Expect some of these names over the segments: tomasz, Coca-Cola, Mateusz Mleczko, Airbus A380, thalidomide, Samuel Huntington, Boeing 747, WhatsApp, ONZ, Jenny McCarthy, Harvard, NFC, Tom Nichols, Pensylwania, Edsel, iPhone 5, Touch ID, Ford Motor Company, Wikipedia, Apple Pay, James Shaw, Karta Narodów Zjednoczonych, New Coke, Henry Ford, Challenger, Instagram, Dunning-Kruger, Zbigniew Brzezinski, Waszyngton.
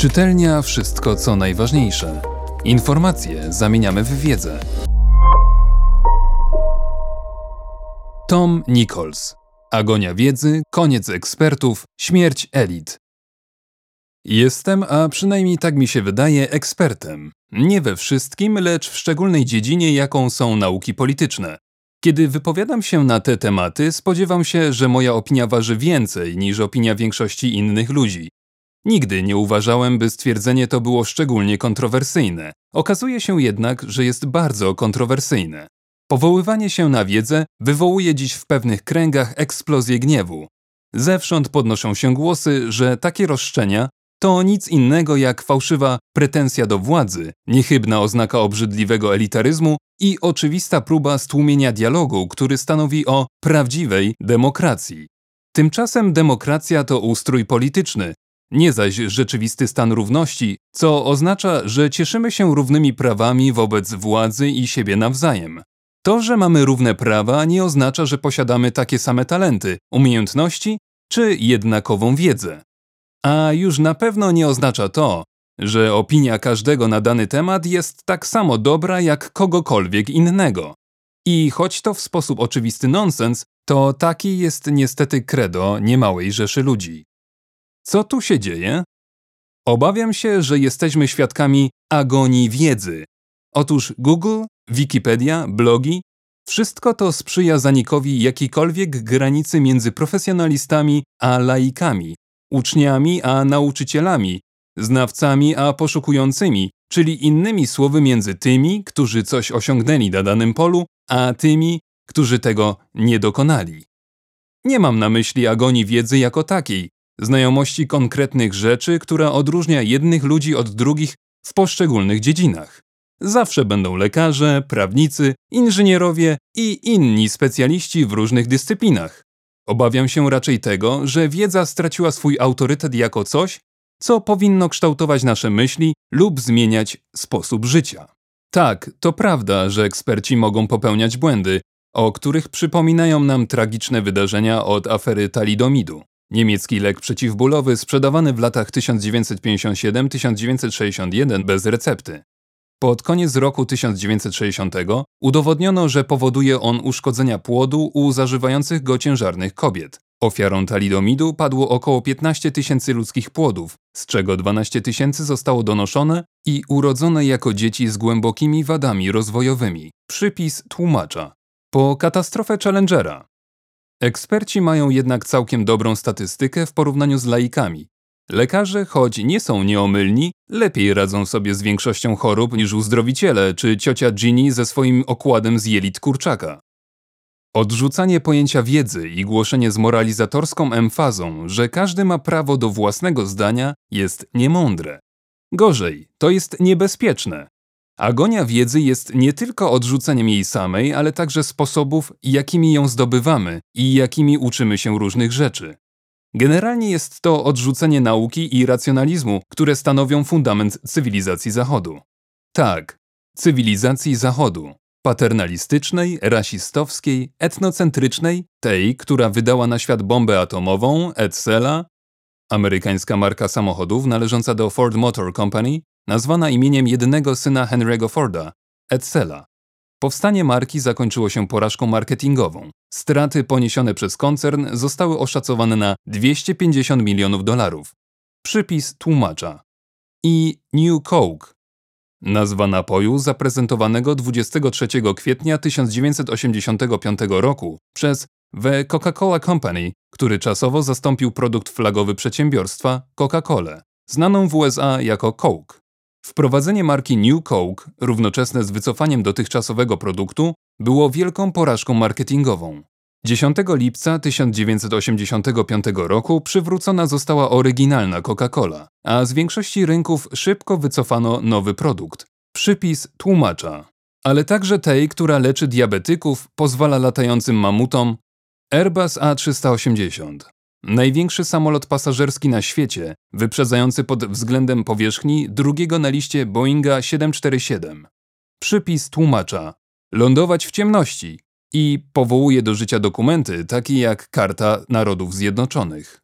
Czytelnia wszystko, co najważniejsze. Informacje zamieniamy w wiedzę. Tom Nichols. Agonia wiedzy, koniec ekspertów, śmierć elit. Jestem, a przynajmniej tak mi się wydaje, ekspertem. Nie we wszystkim, lecz w szczególnej dziedzinie, jaką są nauki polityczne. Kiedy wypowiadam się na te tematy, spodziewam się, że moja opinia waży więcej niż opinia większości innych ludzi. Nigdy nie uważałem, by stwierdzenie to było szczególnie kontrowersyjne. Okazuje się jednak, że jest bardzo kontrowersyjne. Powoływanie się na wiedzę wywołuje dziś w pewnych kręgach eksplozję gniewu. Zewsząd podnoszą się głosy, że takie roszczenia to nic innego jak fałszywa pretensja do władzy, niechybna oznaka obrzydliwego elitaryzmu i oczywista próba stłumienia dialogu, który stanowi o prawdziwej demokracji. Tymczasem demokracja to ustrój polityczny, nie zaś rzeczywisty stan równości, co oznacza, że cieszymy się równymi prawami wobec władzy i siebie nawzajem. To, że mamy równe prawa, nie oznacza, że posiadamy takie same talenty, umiejętności czy jednakową wiedzę. A już na pewno nie oznacza to, że opinia każdego na dany temat jest tak samo dobra jak kogokolwiek innego. I choć to w sposób oczywisty nonsens, to taki jest niestety credo niemałej rzeszy ludzi. Co tu się dzieje? Obawiam się, że jesteśmy świadkami agonii wiedzy. Otóż Google, Wikipedia, blogi – wszystko to sprzyja zanikowi jakiejkolwiek granicy między profesjonalistami a laikami, uczniami a nauczycielami, znawcami a poszukującymi, czyli innymi słowy między tymi, którzy coś osiągnęli na danym polu, a tymi, którzy tego nie dokonali. Nie mam na myśli agonii wiedzy jako takiej, znajomości konkretnych rzeczy, która odróżnia jednych ludzi od drugich w poszczególnych dziedzinach. Zawsze będą lekarze, prawnicy, inżynierowie i inni specjaliści w różnych dyscyplinach. Obawiam się raczej tego, że wiedza straciła swój autorytet jako coś, co powinno kształtować nasze myśli lub zmieniać sposób życia. Tak, to prawda, że eksperci mogą popełniać błędy, o których przypominają nam tragiczne wydarzenia od afery thalidomidu. Niemiecki lek przeciwbólowy sprzedawany w latach 1957-1961 bez recepty. Pod koniec roku 1960 udowodniono, że powoduje on uszkodzenia płodu u zażywających go ciężarnych kobiet. Ofiarą thalidomidu padło około 15 tysięcy ludzkich płodów, z czego 12 tysięcy zostało donoszone i urodzone jako dzieci z głębokimi wadami rozwojowymi. Przypis tłumacza. Po katastrofie Challengera. Eksperci mają jednak całkiem dobrą statystykę w porównaniu z laikami. Lekarze, choć nie są nieomylni, lepiej radzą sobie z większością chorób niż uzdrowiciele czy ciocia Ginny ze swoim okładem z jelit kurczaka. Odrzucanie pojęcia wiedzy i głoszenie z moralizatorską emfazą, że każdy ma prawo do własnego zdania, jest niemądre. Gorzej, to jest niebezpieczne. Agonia wiedzy jest nie tylko odrzuceniem jej samej, ale także sposobów, jakimi ją zdobywamy i jakimi uczymy się różnych rzeczy. Generalnie jest to odrzucenie nauki i racjonalizmu, które stanowią fundament cywilizacji Zachodu. Tak, cywilizacji Zachodu. Paternalistycznej, rasistowskiej, etnocentrycznej, tej, która wydała na świat bombę atomową, Edsela, amerykańska marka samochodów należąca do Ford Motor Company, nazwana imieniem jednego syna Henry'ego Forda, Edsela. Powstanie marki zakończyło się porażką marketingową. Straty poniesione przez koncern zostały oszacowane na $250 milionów. Przypis tłumacza. I New Coke. Nazwa napoju zaprezentowanego 23 kwietnia 1985 roku przez The Coca-Cola Company, który czasowo zastąpił produkt flagowy przedsiębiorstwa Coca-Colę, znaną w USA jako Coke. Wprowadzenie marki New Coke, równoczesne z wycofaniem dotychczasowego produktu, było wielką porażką marketingową. 10 lipca 1985 roku przywrócona została oryginalna Coca-Cola, a z większości rynków szybko wycofano nowy produkt. Przypis tłumacza. Ale także tej, która leczy diabetyków, pozwala latającym mamutom Airbus A380. Największy samolot pasażerski na świecie, wyprzedzający pod względem powierzchni drugiego na liście Boeinga 747. Przypis tłumacza. Lądować w ciemności i powołuje do życia dokumenty takie jak Karta Narodów Zjednoczonych.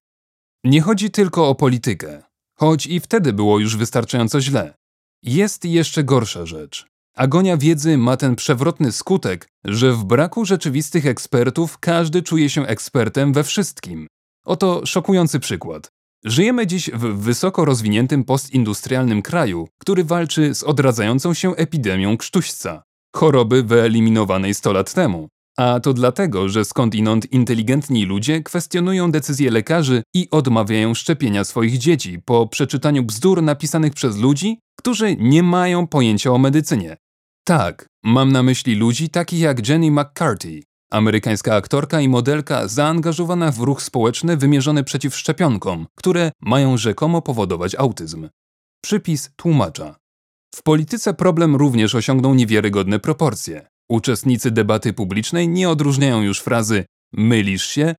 Nie chodzi tylko o politykę. Choć i wtedy było już wystarczająco źle. Jest jeszcze gorsza rzecz. Agonia wiedzy ma ten przewrotny skutek, że w braku rzeczywistych ekspertów każdy czuje się ekspertem we wszystkim. Oto szokujący przykład. Żyjemy dziś w wysoko rozwiniętym postindustrialnym kraju, który walczy z odradzającą się epidemią krztuśca, choroby wyeliminowanej 100 lat temu. A to dlatego, że skądinąd inteligentni ludzie kwestionują decyzje lekarzy i odmawiają szczepienia swoich dzieci po przeczytaniu bzdur napisanych przez ludzi, którzy nie mają pojęcia o medycynie. Tak, mam na myśli ludzi takich jak Jenny McCarthy, amerykańska aktorka i modelka zaangażowana w ruch społeczny wymierzony przeciw szczepionkom, które mają rzekomo powodować autyzm. Przypis tłumacza. W polityce problem również osiągnął niewiarygodne proporcje. Uczestnicy debaty publicznej nie odróżniają już frazy „mylisz się”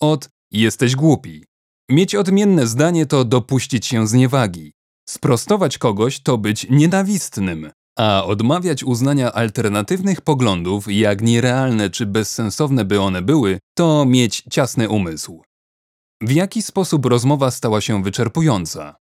od „jesteś głupi”. Mieć odmienne zdanie to dopuścić się zniewagi. Sprostować kogoś to być nienawistnym, a odmawiać uznania alternatywnych poglądów, jak nierealne czy bezsensowne by one były, to mieć ciasny umysł. W jaki sposób rozmowa stała się wyczerpująca?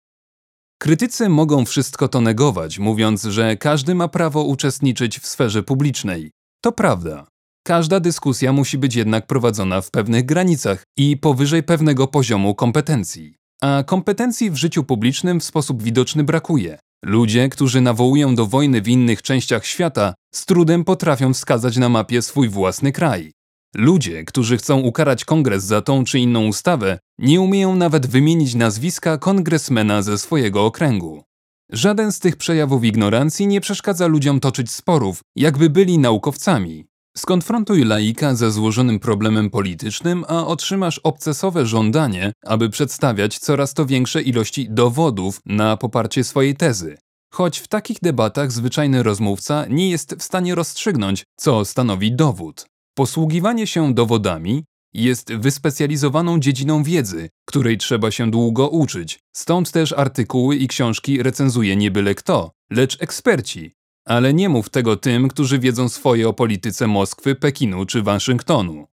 Krytycy mogą wszystko to negować, mówiąc, że każdy ma prawo uczestniczyć w sferze publicznej. To prawda. Każda dyskusja musi być jednak prowadzona w pewnych granicach i powyżej pewnego poziomu kompetencji. A kompetencji w życiu publicznym w sposób widoczny brakuje. Ludzie, którzy nawołują do wojny w innych częściach świata, z trudem potrafią wskazać na mapie swój własny kraj. Ludzie, którzy chcą ukarać kongres za tą czy inną ustawę, nie umieją nawet wymienić nazwiska kongresmena ze swojego okręgu. Żaden z tych przejawów ignorancji nie przeszkadza ludziom toczyć sporów, jakby byli naukowcami. Skonfrontuj laika ze złożonym problemem politycznym, a otrzymasz obcesowe żądanie, aby przedstawiać coraz to większe ilości dowodów na poparcie swojej tezy. Choć w takich debatach zwyczajny rozmówca nie jest w stanie rozstrzygnąć, co stanowi dowód. Posługiwanie się dowodami jest wyspecjalizowaną dziedziną wiedzy, której trzeba się długo uczyć, stąd też artykuły i książki recenzuje nie byle kto, lecz eksperci. Ale nie mów tego tym, którzy wiedzą swoje o polityce Moskwy, Pekinu czy Waszyngtonu.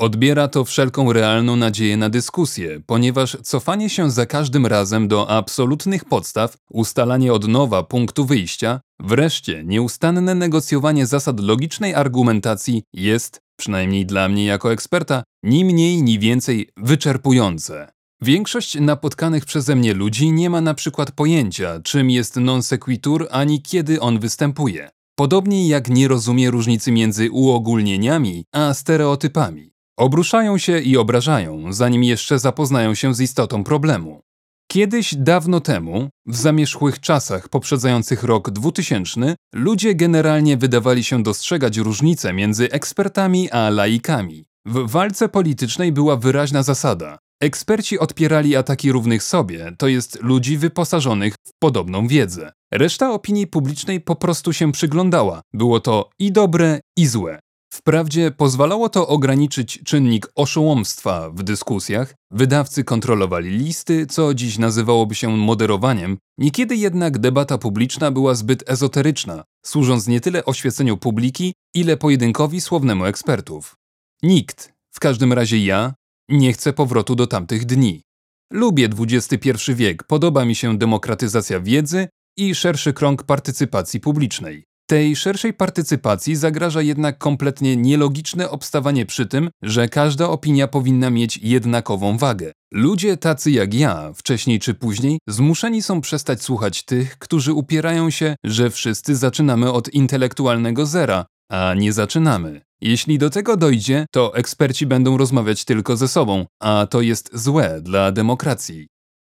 Odbiera to wszelką realną nadzieję na dyskusję, ponieważ cofanie się za każdym razem do absolutnych podstaw, ustalanie od nowa punktu wyjścia, wreszcie nieustanne negocjowanie zasad logicznej argumentacji jest, przynajmniej dla mnie jako eksperta, ni mniej, ni więcej wyczerpujące. Większość napotkanych przeze mnie ludzi nie ma na przykład pojęcia, czym jest non sequitur ani kiedy on występuje. Podobnie jak nie rozumie różnicy między uogólnieniami a stereotypami. Obruszają się i obrażają, zanim jeszcze zapoznają się z istotą problemu. Kiedyś, dawno temu, w zamierzchłych czasach poprzedzających rok 2000, ludzie generalnie wydawali się dostrzegać różnicę między ekspertami a laikami. W walce politycznej była wyraźna zasada. Eksperci odpierali ataki równych sobie, to jest ludzi wyposażonych w podobną wiedzę. Reszta opinii publicznej po prostu się przyglądała. Było to i dobre, i złe. Wprawdzie pozwalało to ograniczyć czynnik oszołomstwa w dyskusjach, wydawcy kontrolowali listy, co dziś nazywałoby się moderowaniem, niekiedy jednak debata publiczna była zbyt ezoteryczna, służąc nie tyle oświeceniu publiki, ile pojedynkowi słownemu ekspertów. Nikt, w każdym razie ja, nie chcę powrotu do tamtych dni. Lubię XXI wiek, podoba mi się demokratyzacja wiedzy i szerszy krąg partycypacji publicznej. Tej szerszej partycypacji zagraża jednak kompletnie nielogiczne obstawanie przy tym, że każda opinia powinna mieć jednakową wagę. Ludzie tacy jak ja, wcześniej czy później, zmuszeni są przestać słuchać tych, którzy upierają się, że wszyscy zaczynamy od intelektualnego zera, a nie zaczynamy. Jeśli do tego dojdzie, to eksperci będą rozmawiać tylko ze sobą, a to jest złe dla demokracji.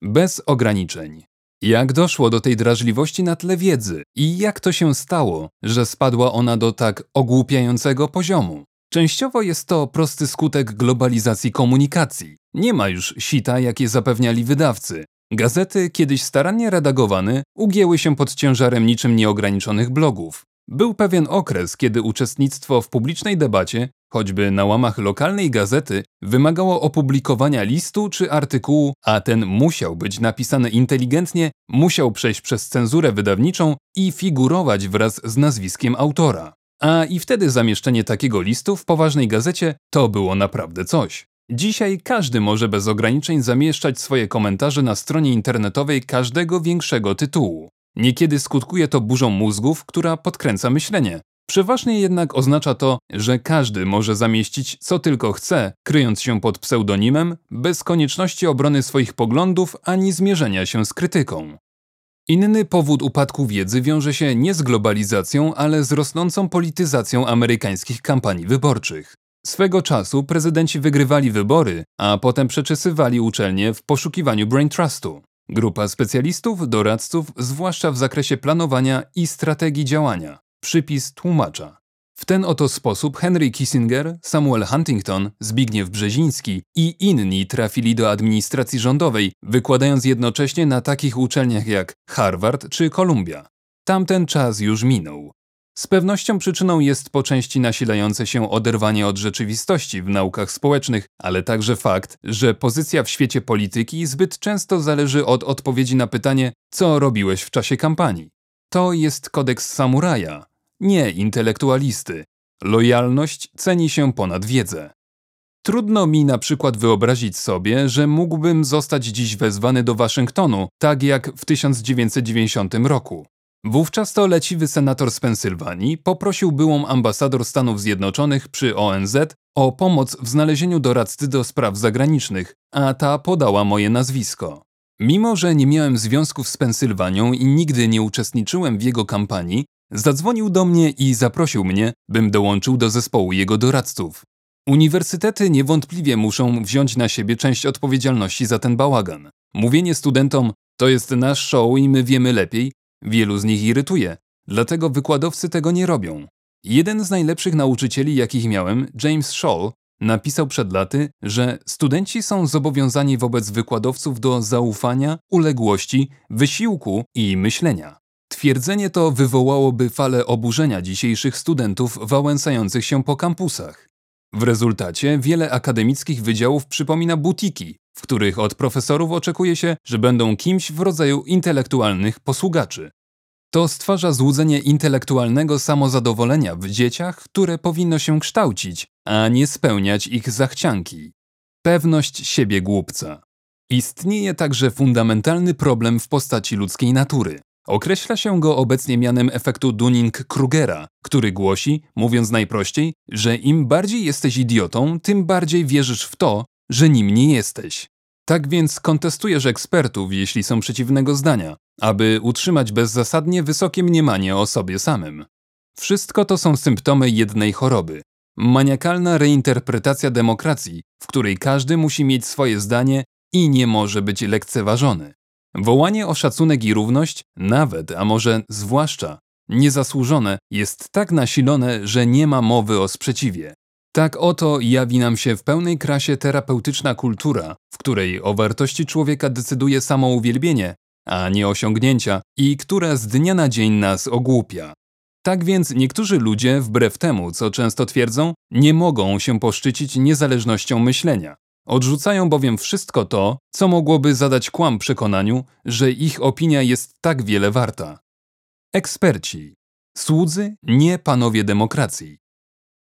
Bez ograniczeń. Jak doszło do tej drażliwości na tle wiedzy i jak to się stało, że spadła ona do tak ogłupiającego poziomu? Częściowo jest to prosty skutek globalizacji komunikacji. Nie ma już sita, jakie zapewniali wydawcy. Gazety, kiedyś starannie redagowane, ugięły się pod ciężarem niczym nieograniczonych blogów. Był pewien okres, kiedy uczestnictwo w publicznej debacie, choćby na łamach lokalnej gazety, wymagało opublikowania listu czy artykułu, a ten musiał być napisany inteligentnie, musiał przejść przez cenzurę wydawniczą i figurować wraz z nazwiskiem autora. A i wtedy zamieszczenie takiego listu w poważnej gazecie to było naprawdę coś. Dzisiaj każdy może bez ograniczeń zamieszczać swoje komentarze na stronie internetowej każdego większego tytułu. Niekiedy skutkuje to burzą mózgów, która podkręca myślenie. Przeważnie jednak oznacza to, że każdy może zamieścić co tylko chce, kryjąc się pod pseudonimem, bez konieczności obrony swoich poglądów ani zmierzenia się z krytyką. Inny powód upadku wiedzy wiąże się nie z globalizacją, ale z rosnącą polityzacją amerykańskich kampanii wyborczych. Swego czasu prezydenci wygrywali wybory, a potem przeczesywali uczelnie w poszukiwaniu brain trustu. Grupa specjalistów, doradców, zwłaszcza w zakresie planowania i strategii działania. Przypis tłumacza. W ten oto sposób Henry Kissinger, Samuel Huntington, Zbigniew Brzeziński i inni trafili do administracji rządowej, wykładając jednocześnie na takich uczelniach jak Harvard czy Columbia. Tamten czas już minął. Z pewnością przyczyną jest po części nasilające się oderwanie od rzeczywistości w naukach społecznych, ale także fakt, że pozycja w świecie polityki zbyt często zależy od odpowiedzi na pytanie, co robiłeś w czasie kampanii. To jest kodeks samuraja, nie intelektualisty. Lojalność ceni się ponad wiedzę. Trudno mi na przykład wyobrazić sobie, że mógłbym zostać dziś wezwany do Waszyngtonu, tak jak w 1990 roku. Wówczas to leciwy senator z Pensylwanii poprosił byłą ambasador Stanów Zjednoczonych przy ONZ o pomoc w znalezieniu doradcy do spraw zagranicznych, a ta podała moje nazwisko. Mimo że nie miałem związków z Pensylwanią i nigdy nie uczestniczyłem w jego kampanii, zadzwonił do mnie i zaprosił mnie, bym dołączył do zespołu jego doradców. Uniwersytety niewątpliwie muszą wziąć na siebie część odpowiedzialności za ten bałagan. Mówienie studentom, to jest nasz show i my wiemy lepiej, wielu z nich irytuje, dlatego wykładowcy tego nie robią. Jeden z najlepszych nauczycieli, jakich miałem, James Shaw, napisał przed laty, że studenci są zobowiązani wobec wykładowców do zaufania, uległości, wysiłku i myślenia. Twierdzenie to wywołałoby falę oburzenia dzisiejszych studentów wałęsających się po kampusach. W rezultacie wiele akademickich wydziałów przypomina butiki, w których od profesorów oczekuje się, że będą kimś w rodzaju intelektualnych posługaczy. To stwarza złudzenie intelektualnego samozadowolenia w dzieciach, które powinno się kształcić, a nie spełniać ich zachcianki. Pewność siebie głupca. Istnieje także fundamentalny problem w postaci ludzkiej natury. Określa się go obecnie mianem efektu Dunning-Krugera, który głosi, mówiąc najprościej, że im bardziej jesteś idiotą, tym bardziej wierzysz w to, że nim nie jesteś. Tak więc kontestujesz ekspertów, jeśli są przeciwnego zdania, aby utrzymać bezzasadnie wysokie mniemanie o sobie samym. Wszystko to są symptomy jednej choroby. Maniakalna reinterpretacja demokracji, w której każdy musi mieć swoje zdanie i nie może być lekceważony. Wołanie o szacunek i równość, nawet, a może zwłaszcza, niezasłużone, jest tak nasilone, że nie ma mowy o sprzeciwie. Tak oto jawi nam się w pełnej krasie terapeutyczna kultura, w której o wartości człowieka decyduje samo uwielbienie, a nie osiągnięcia, i która z dnia na dzień nas ogłupia. Tak więc niektórzy ludzie, wbrew temu, co często twierdzą, nie mogą się poszczycić niezależnością myślenia. Odrzucają bowiem wszystko to, co mogłoby zadać kłam przekonaniu, że ich opinia jest tak wiele warta. Eksperci. Słudzy, nie panowie demokracji.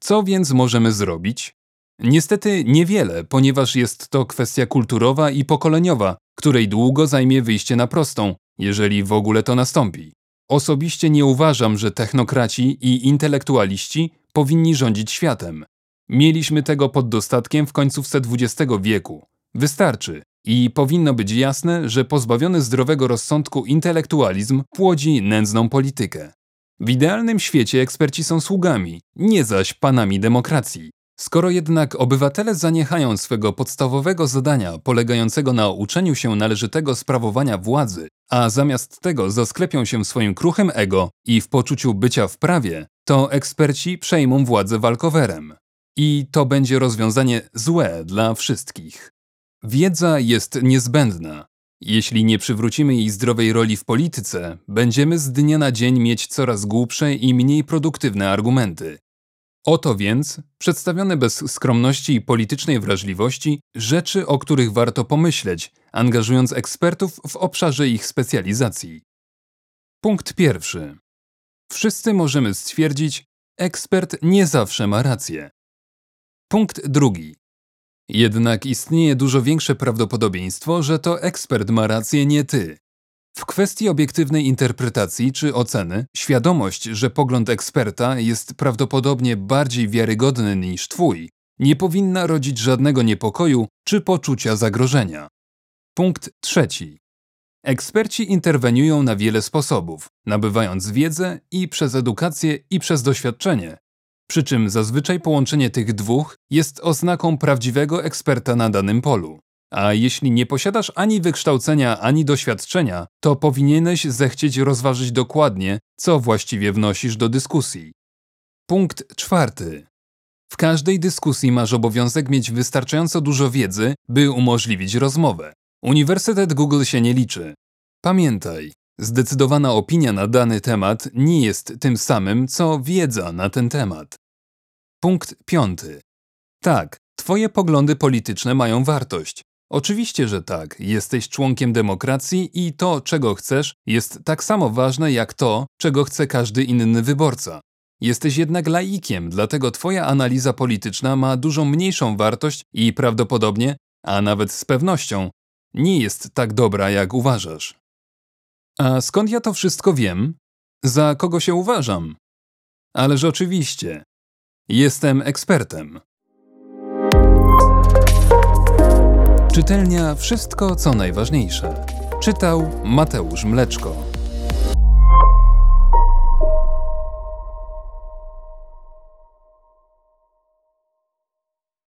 Co więc możemy zrobić? Niestety niewiele, ponieważ jest to kwestia kulturowa i pokoleniowa, której długo zajmie wyjście na prostą, jeżeli w ogóle to nastąpi. Osobiście nie uważam, że technokraci i intelektualiści powinni rządzić światem. Mieliśmy tego pod dostatkiem w końcówce XX wieku. Wystarczy i powinno być jasne, że pozbawiony zdrowego rozsądku intelektualizm płodzi nędzną politykę. W idealnym świecie eksperci są sługami, nie zaś panami demokracji. Skoro jednak obywatele zaniechają swego podstawowego zadania polegającego na uczeniu się należytego sprawowania władzy, a zamiast tego zasklepią się swoim kruchym ego i w poczuciu bycia w prawie, to eksperci przejmą władzę walkowerem. I to będzie rozwiązanie złe dla wszystkich. Wiedza jest niezbędna. Jeśli nie przywrócimy jej zdrowej roli w polityce, będziemy z dnia na dzień mieć coraz głupsze i mniej produktywne argumenty. Oto więc, przedstawione bez skromności i politycznej wrażliwości, rzeczy, o których warto pomyśleć, angażując ekspertów w obszarze ich specjalizacji. Punkt pierwszy. Wszyscy możemy stwierdzić, ekspert nie zawsze ma rację. Punkt drugi. Jednak istnieje dużo większe prawdopodobieństwo, że to ekspert ma rację, nie ty. W kwestii obiektywnej interpretacji czy oceny, świadomość, że pogląd eksperta jest prawdopodobnie bardziej wiarygodny niż twój, nie powinna rodzić żadnego niepokoju czy poczucia zagrożenia. Punkt 3. Eksperci interweniują na wiele sposobów, nabywając wiedzę i przez edukację i przez doświadczenie, przy czym zazwyczaj połączenie tych dwóch jest oznaką prawdziwego eksperta na danym polu. A jeśli nie posiadasz ani wykształcenia, ani doświadczenia, to powinieneś zechcieć rozważyć dokładnie, co właściwie wnosisz do dyskusji. Punkt 4. W każdej dyskusji masz obowiązek mieć wystarczająco dużo wiedzy, by umożliwić rozmowę. Uniwersytet Google się nie liczy. Pamiętaj, zdecydowana opinia na dany temat nie jest tym samym, co wiedza na ten temat. Punkt 5. Tak, twoje poglądy polityczne mają wartość. Oczywiście, że tak, jesteś członkiem demokracji i to, czego chcesz, jest tak samo ważne jak to, czego chce każdy inny wyborca. Jesteś jednak laikiem, dlatego twoja analiza polityczna ma dużo mniejszą wartość i prawdopodobnie, a nawet z pewnością, nie jest tak dobra, jak uważasz. A skąd ja to wszystko wiem? Za kogo się uważam? Ależ oczywiście, jestem ekspertem. Czytelnia Wszystko, co najważniejsze. Czytał Mateusz Mleczko.